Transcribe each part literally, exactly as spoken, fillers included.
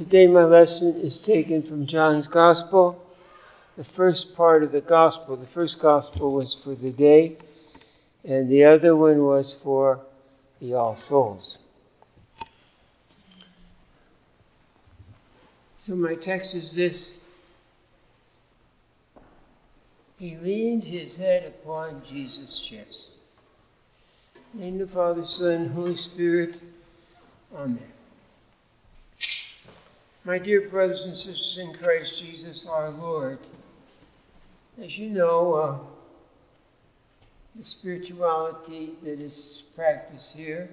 Today my lesson is taken from John's Gospel, the first part of the Gospel. The first Gospel was for the day, and the other one was for the All Souls. So my text is this: He leaned his head upon Jesus' chest. In the name of the Father, Son, Holy Spirit, Amen. My dear brothers and sisters in Christ Jesus our Lord, as you know, uh, the spirituality that is practiced here,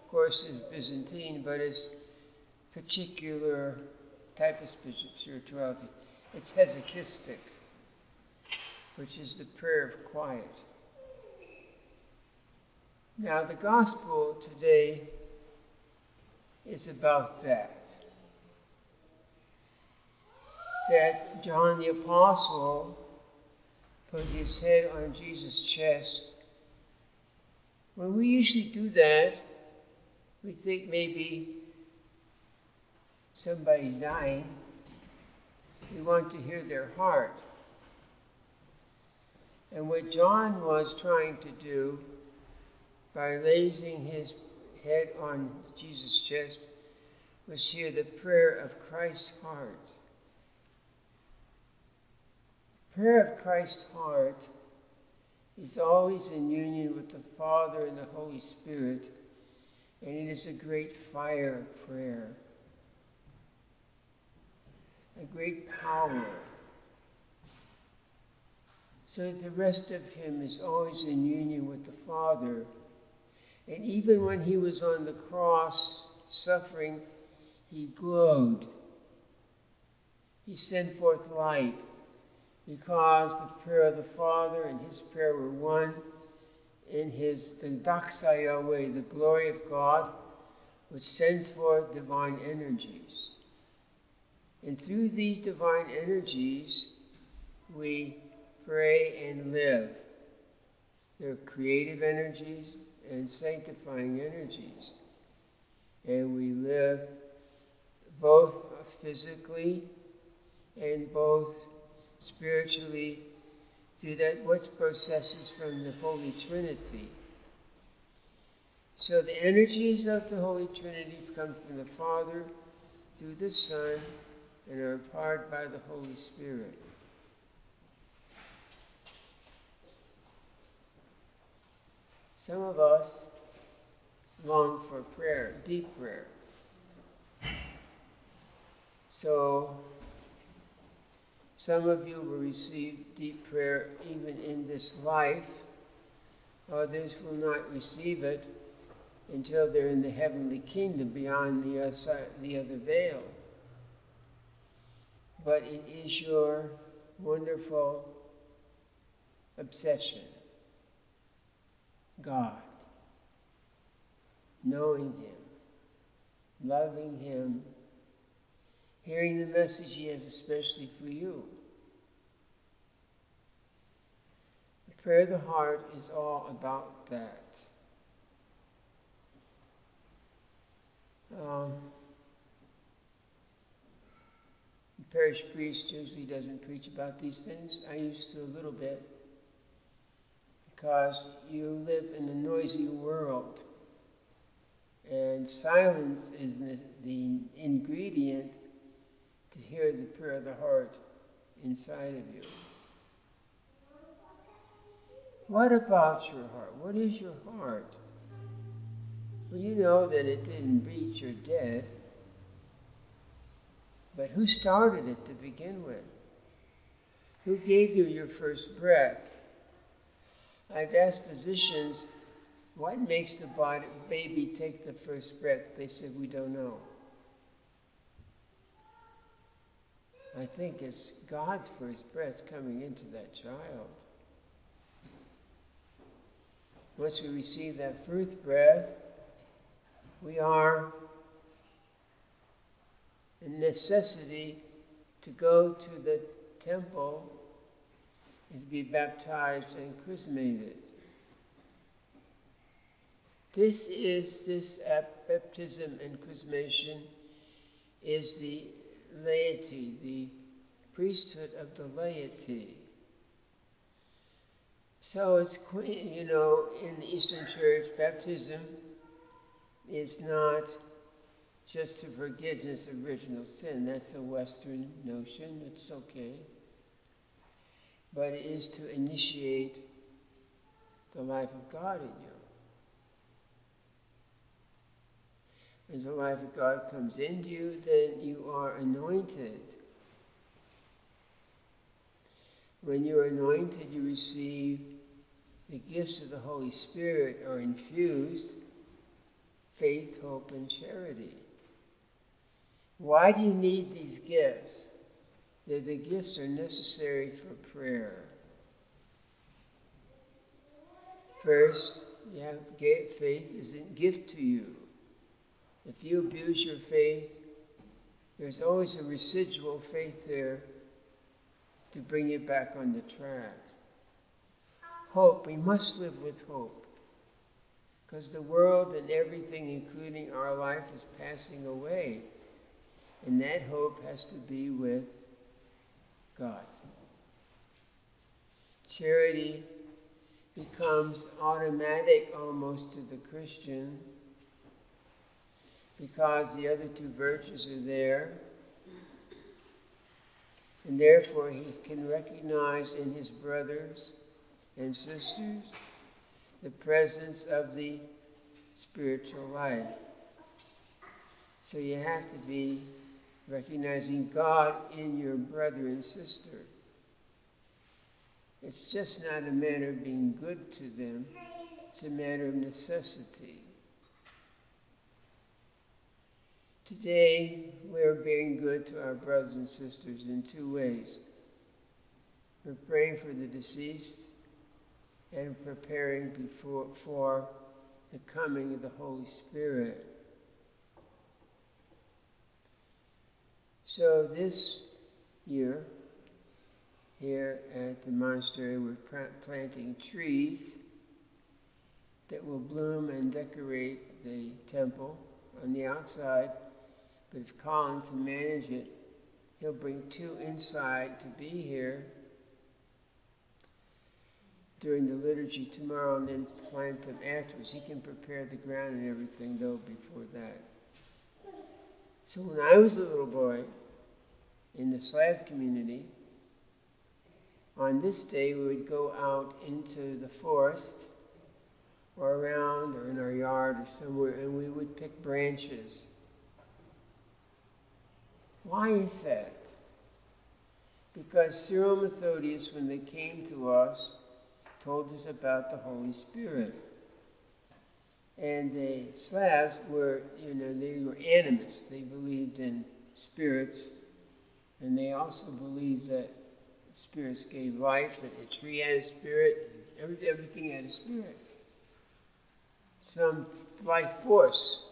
of course, is Byzantine, but it's a particular type of spirituality. It's hesychastic, which is the prayer of quiet. Now, the gospel today is about that. That John the Apostle put his head on Jesus' chest. When we usually do that, we think maybe somebody's dying. We want to hear their heart. And what John was trying to do by raising his head on Jesus' chest was hear the prayer of Christ's heart. Prayer of Christ's heart is always in union with the Father and the Holy Spirit, and it is a great fire of prayer, a great power, so that the rest of him is always in union with the Father. And even when he was on the cross suffering, he glowed. He sent forth light, because the prayer of the Father and his prayer were one in his the doxia way, the glory of God, which sends forth divine energies. And through these divine energies, we pray and live. They're creative energies and sanctifying energies. And we live both physically and both spiritually, through that which processes from the Holy Trinity. So the energies of the Holy Trinity come from the Father, through the Son, and are empowered by the Holy Spirit. Some of us long for prayer, deep prayer. So some of you will receive deep prayer even in this life. Others will not receive it until they're in the heavenly kingdom beyond the other, side, the other veil. But it is your wonderful obsession. God. Knowing Him. Loving Him. Hearing the message He has especially for you. The prayer of the heart is all about that. Um, the parish priest usually doesn't preach about these things. I used to a little bit, because you live in a noisy world, and silence is the, the ingredient to hear the prayer of the heart inside of you. What about your heart? What is your heart? Well, you know that it didn't beat your dead, but who started it to begin with? Who gave you your first breath? I've asked physicians, what makes the body, baby take the first breath? They said, we don't know. I think it's God's first breath coming into that child. Once we receive that first breath, we are in necessity to go to the temple and to be baptized and chrismated. This is this baptism and chrismation is the laity, the priesthood of the laity. So it's, you know, in the Eastern Church, baptism is not just the forgiveness of original sin. That's a Western notion. It's okay. But it is to initiate the life of God in you. As the life of God comes into you, then you are anointed. When you are anointed, you receive the gifts of the Holy Spirit are infused: faith, hope, and charity. Why do you need these gifts? That the gifts are necessary for prayer. First, you have faith is a gift to you. If you abuse your faith, there's always a residual faith there to bring you back on the track. Hope, we must live with hope, because the world and everything, including our life, is passing away. And that hope has to be with God. Charity becomes automatic almost to the Christian, because the other two virtues are there, and therefore he can recognize in his brothers and sisters the presence of the spiritual life. So you have to be recognizing God in your brother and sister. It's just not a matter of being good to them. It's a matter of necessity. Today, we're being good to our brothers and sisters in two ways. We're praying for the deceased and preparing before, for the coming of the Holy Spirit. So this year, here at the monastery, we're pr- planting trees that will bloom and decorate the temple on the outside. But if Colin can manage it, he'll bring two inside to be here during the liturgy tomorrow, and then plant them afterwards. He can prepare the ground and everything, though, before that. So when I was a little boy in the Slav community, on this day we would go out into the forest or around or in our yard or somewhere, and we would pick branches. Why is that? Because Cyril Methodius, when they came to us, told us about the Holy Spirit. And the Slavs were, you know, they were animists. They believed in spirits, and they also believed that spirits gave life, that a tree had a spirit, and everything had a spirit. Some life force.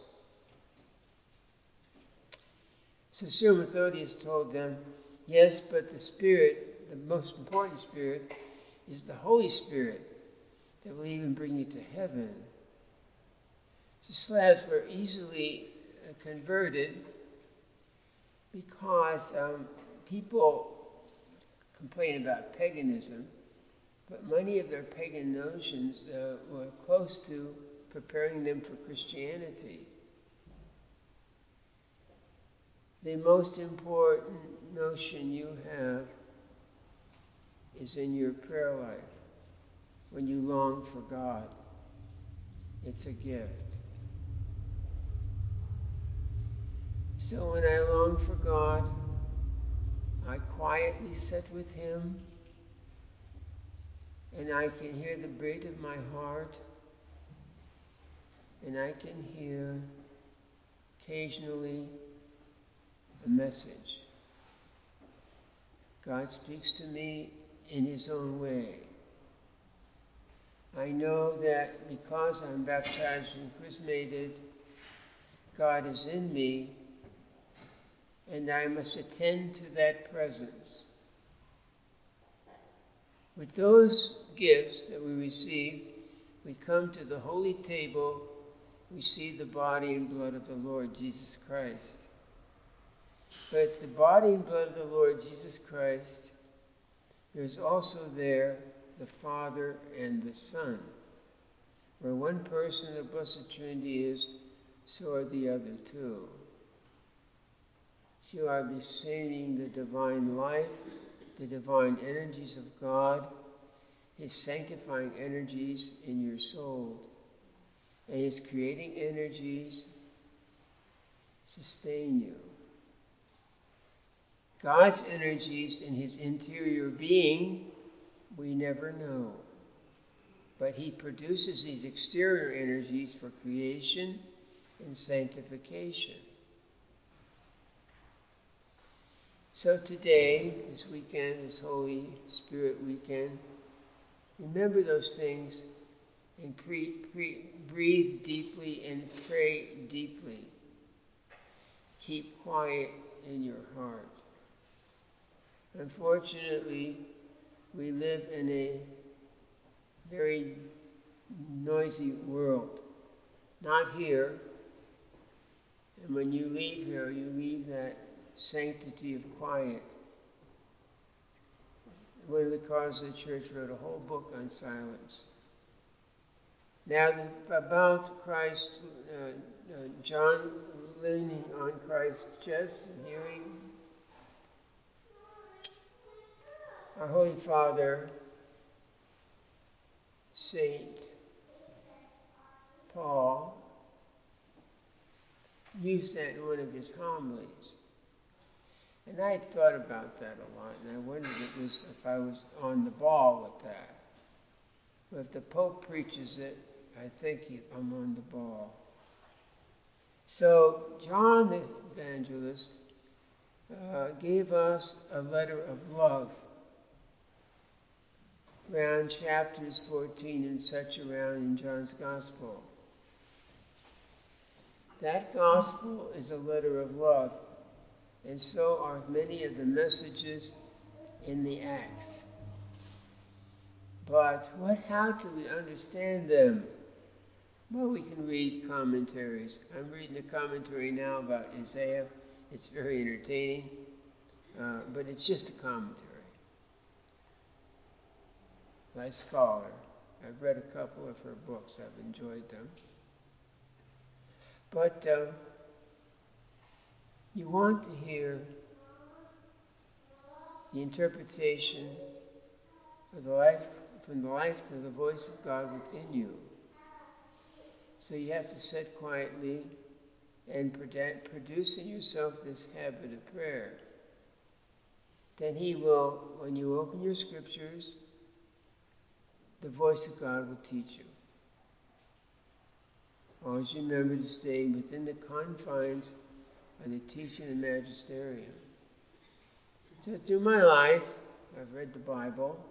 So Cyril Methodius told them, yes, but the spirit, the most important spirit, is the Holy Spirit that will even bring you to heaven. The Slavs were easily converted because um, people complain about paganism, but many of their pagan notions uh, were close to preparing them for Christianity. The most important notion you have is in your prayer life, when you long for God. It's a gift. So when I long for God, I quietly sit with Him, and I can hear the beat of my heart, and I can hear occasionally a message. God speaks to me in His own way. I know that because I'm baptized and chrismated, God is in me, and I must attend to that presence. With those gifts that we receive, we come to the holy table, we see the body and blood of the Lord Jesus Christ. But the body and blood of the Lord Jesus Christ, there's also there the Father and the Son. Where one person of Blessed Trinity is, so are the other two. So you are discerning the divine life, the divine energies of God, His sanctifying energies in your soul, and His creating energies sustain you. God's energies in His interior being, we never know. But He produces these exterior energies for creation and sanctification. So today, this weekend, this Holy Spirit weekend, remember those things and pre- pre- breathe deeply and pray deeply. Keep quiet in your heart. Unfortunately, we live in a very noisy world. Not here. And when you leave here, you leave that sanctity of quiet. One of the Fathers of the Church wrote a whole book on silence. Now, about Christ, uh, uh, John leaning on Christ's chest and hearing. Our Holy Father, Saint Paul, used that in one of his homilies. And I had thought about that a lot, and I wondered if, it was, if I was on the ball with that. But if the Pope preaches it, I think I'm on the ball. So John the Evangelist uh, gave us a letter of love. Around chapters fourteen and such around in John's Gospel. That Gospel is a letter of love, and so are many of the messages in the Acts. But what? How do we understand them? Well, we can read commentaries. I'm reading a commentary now about Isaiah. It's very entertaining, uh, but it's just a commentary. My scholar. I've read a couple of her books. I've enjoyed them. But uh, you want to hear the interpretation of the life, from the life to the voice of God within you. So you have to sit quietly and produce in yourself this habit of prayer. Then He will, when you open your scriptures, the voice of God will teach you. Always remember to stay within the confines of the teaching and magisterium. So through my life, I've read the Bible.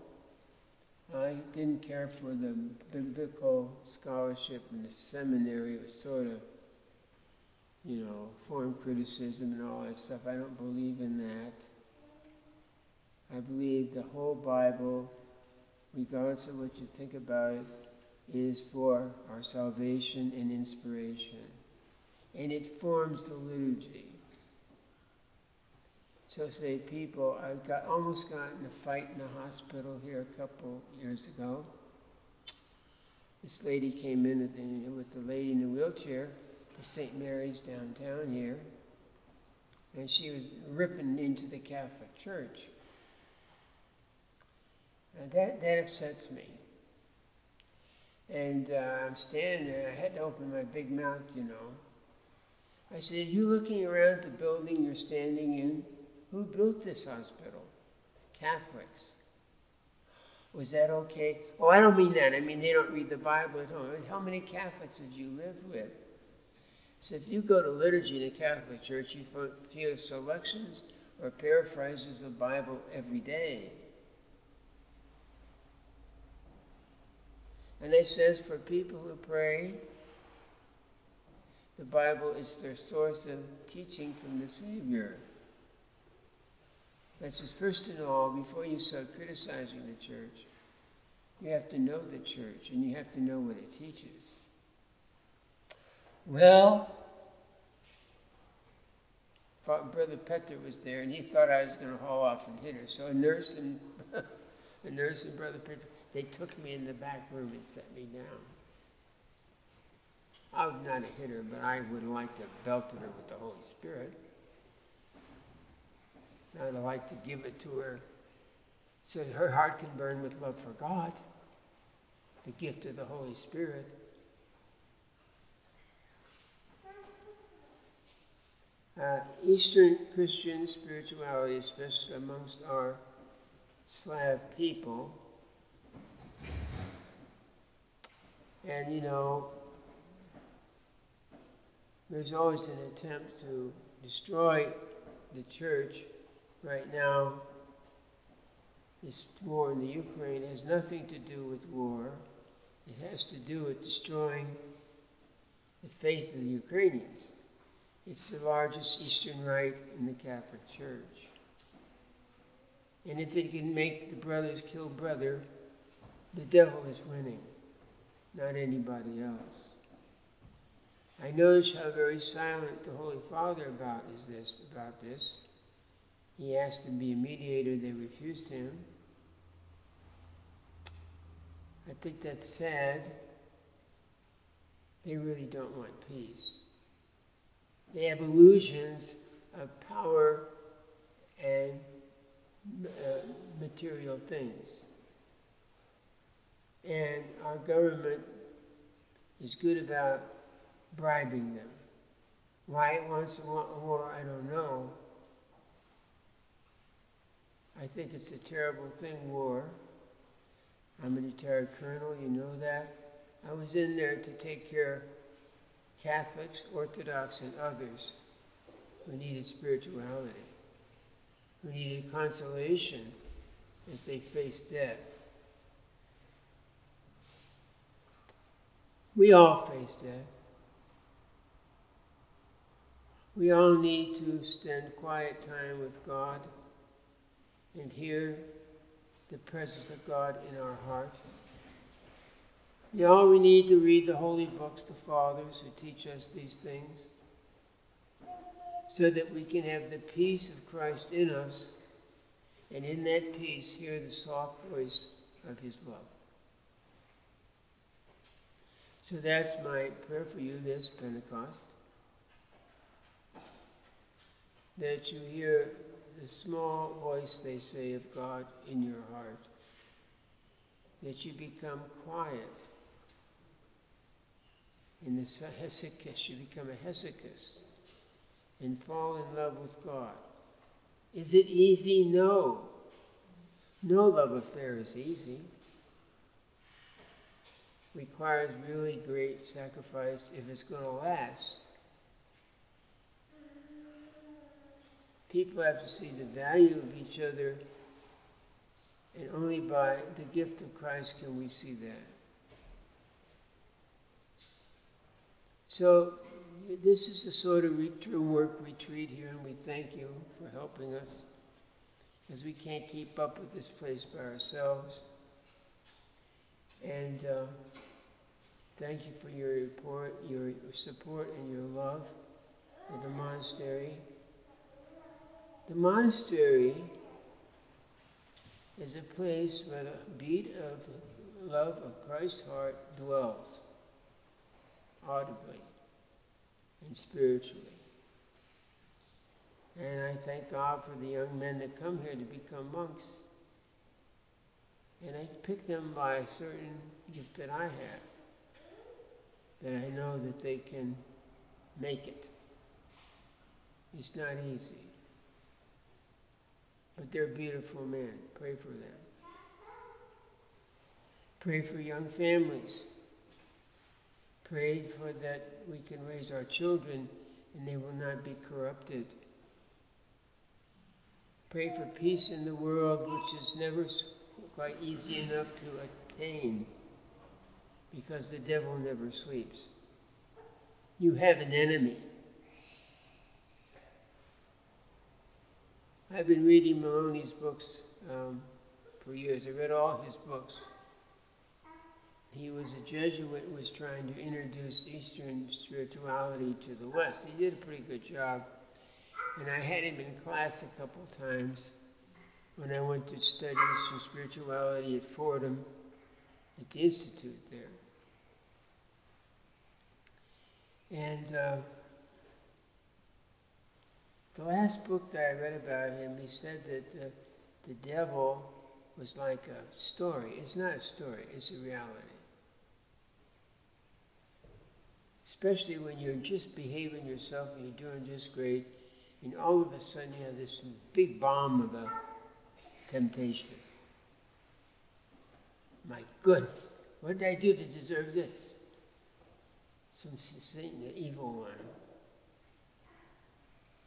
I didn't care for the biblical scholarship in the seminary. It was sort of, you know, form criticism and all that stuff. I don't believe in that. I believe the whole Bible, regardless of what you think about it, is for our salvation and inspiration. And it forms the liturgy. So say people, I got almost got in a fight in the hospital here a couple years ago. This lady came in with, with the lady in the wheelchair at Saint Mary's downtown here. And she was ripping into the Catholic Church. Now that, that upsets me. And uh, I'm standing there, I had to open my big mouth, you know. I said, are you looking around the building you're standing in? Who built this hospital? Catholics. Was that okay? Oh, I don't mean that. I mean, they don't read the Bible at home. How many Catholics have you lived with? So if you go to liturgy in a Catholic church, you hear selections or paraphrases of the Bible every day. And it says for people who pray, the Bible is their source of teaching from the Savior. That's just first and all, before you start criticizing the church, you have to know the church and you have to know what it teaches. Well, Brother Petter was there, and he thought I was going to haul off and hit her. So a nurse and a nurse and Brother Petter, they took me in the back room and set me down. I was not a hitter, but I would like to have belted her with the Holy Spirit. And I'd like to give it to her so her heart can burn with love for God, the gift of the Holy Spirit. Uh, Eastern Christian spirituality, especially amongst our Slav people, and you know, there's always an attempt to destroy the church. Right now, this war in the Ukraine has nothing to do with war. It has to do with destroying the faith of the Ukrainians. It's the largest Eastern Rite in the Catholic Church. And if it can make the brothers kill brother, the devil is winning, not anybody else. I notice how very silent the Holy Father about is this about this. He asked to be a mediator, they refused him. I think that's sad. They really don't want peace. They have illusions of power and uh, material things. And our government is good about bribing them. Why it wants to want war, I don't know. I think it's a terrible thing, war. I'm a retired colonel, you know that. I was in there to take care of Catholics, Orthodox, and others who needed spirituality, who needed consolation as they faced death. We all face death. We all need to spend quiet time with God and hear the presence of God in our heart. We all we need to read the holy books, the Fathers who teach us these things, so that we can have the peace of Christ in us, and in that peace hear the soft voice of his love. So that's my prayer for you this Pentecost, that you hear the small voice, they say, of God in your heart, that you become quiet. In the Hesychast, you become a Hesychast and fall in love with God. Is it easy? No. No love affair is easy. Requires really great sacrifice if it's going to last. People have to see the value of each other, and only by the gift of Christ can we see that. So this is the sort of retreat work retreat here, and we thank you for helping us, because we can't keep up with this place by ourselves. And uh, thank you for your report, your support, and your love for the monastery. The monastery is a place where the beat of love of Christ's heart dwells audibly and spiritually. And I thank God for the young men that come here to become monks. And I pick them by a certain gift that I have, that I know that they can make it. It's not easy. But they're beautiful men. Pray for them. Pray for young families. Pray for that we can raise our children and they will not be corrupted. Pray for peace in the world, which is never quite easy enough to attain, because the devil never sleeps. You have an enemy. I've been reading Maloney's books um, for years. I read all his books. He was a Jesuit who was trying to introduce Eastern spirituality to the West. He did a pretty good job. And I had him in class a couple times when I went to studies for spirituality at Fordham, at the institute there. And uh, the last book that I read about him, he said that the, the devil was like a story. It's not a story, it's a reality. Especially when you're just behaving yourself and you're doing just great, and all of a sudden you have this big bomb of a temptation. My goodness, what did I do to deserve this? Some Satan, the evil one.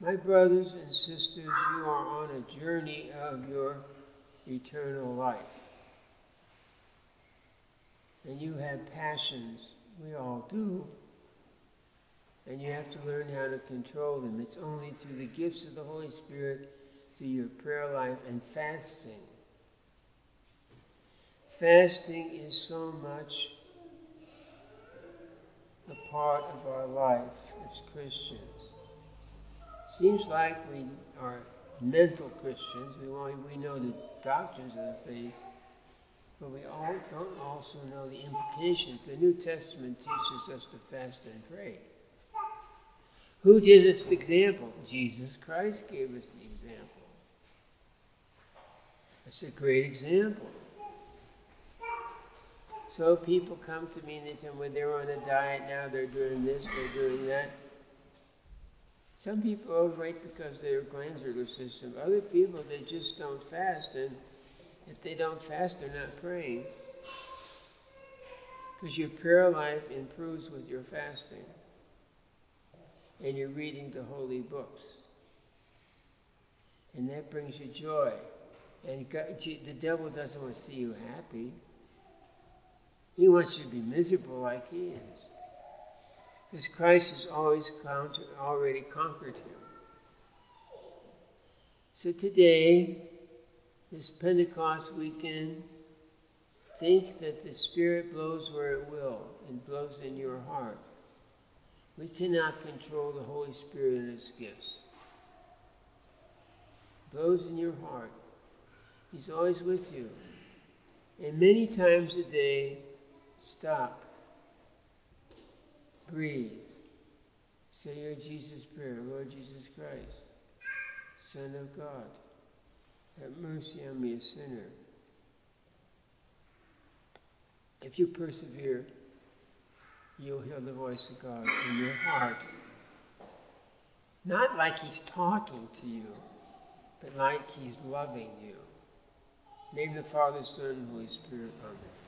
My brothers and sisters, you are on a journey of your eternal life. And you have passions. We all do. And you have to learn how to control them. It's only through the gifts of the Holy Spirit, through your prayer life and fasting. Fasting is so much the part of our life as Christians. Seems like we are mental Christians. We want, we know the doctrines of the faith, but we all don't also know the implications. The New Testament teaches us to fast and pray. Who did us the example? Jesus Christ gave us the example. It's a great example. So people come to me and they tell me when they're on a diet now, they're doing this, they're doing that. Some people overweight because their glands are loose system. Other people, they just don't fast, and if they don't fast, they're not praying. Because your prayer life improves with your fasting. And you're reading the holy books. And that brings you joy. And God, the devil doesn't want to see you happy. He wants you to be miserable like he is. Because Christ has always counter, already conquered him. So today, this Pentecost weekend, think that the Spirit blows where it will and blows in your heart. We cannot control the Holy Spirit and His gifts. Blows in your heart. He's always with you. And many times a day, stop. Breathe. Say your Jesus prayer. Lord Jesus Christ, Son of God, have mercy on me, a sinner. If you persevere, you'll hear the voice of God in your heart. Not like He's talking to you, but like He's loving you. In the name of the Father, Son, and Holy Spirit. Amen.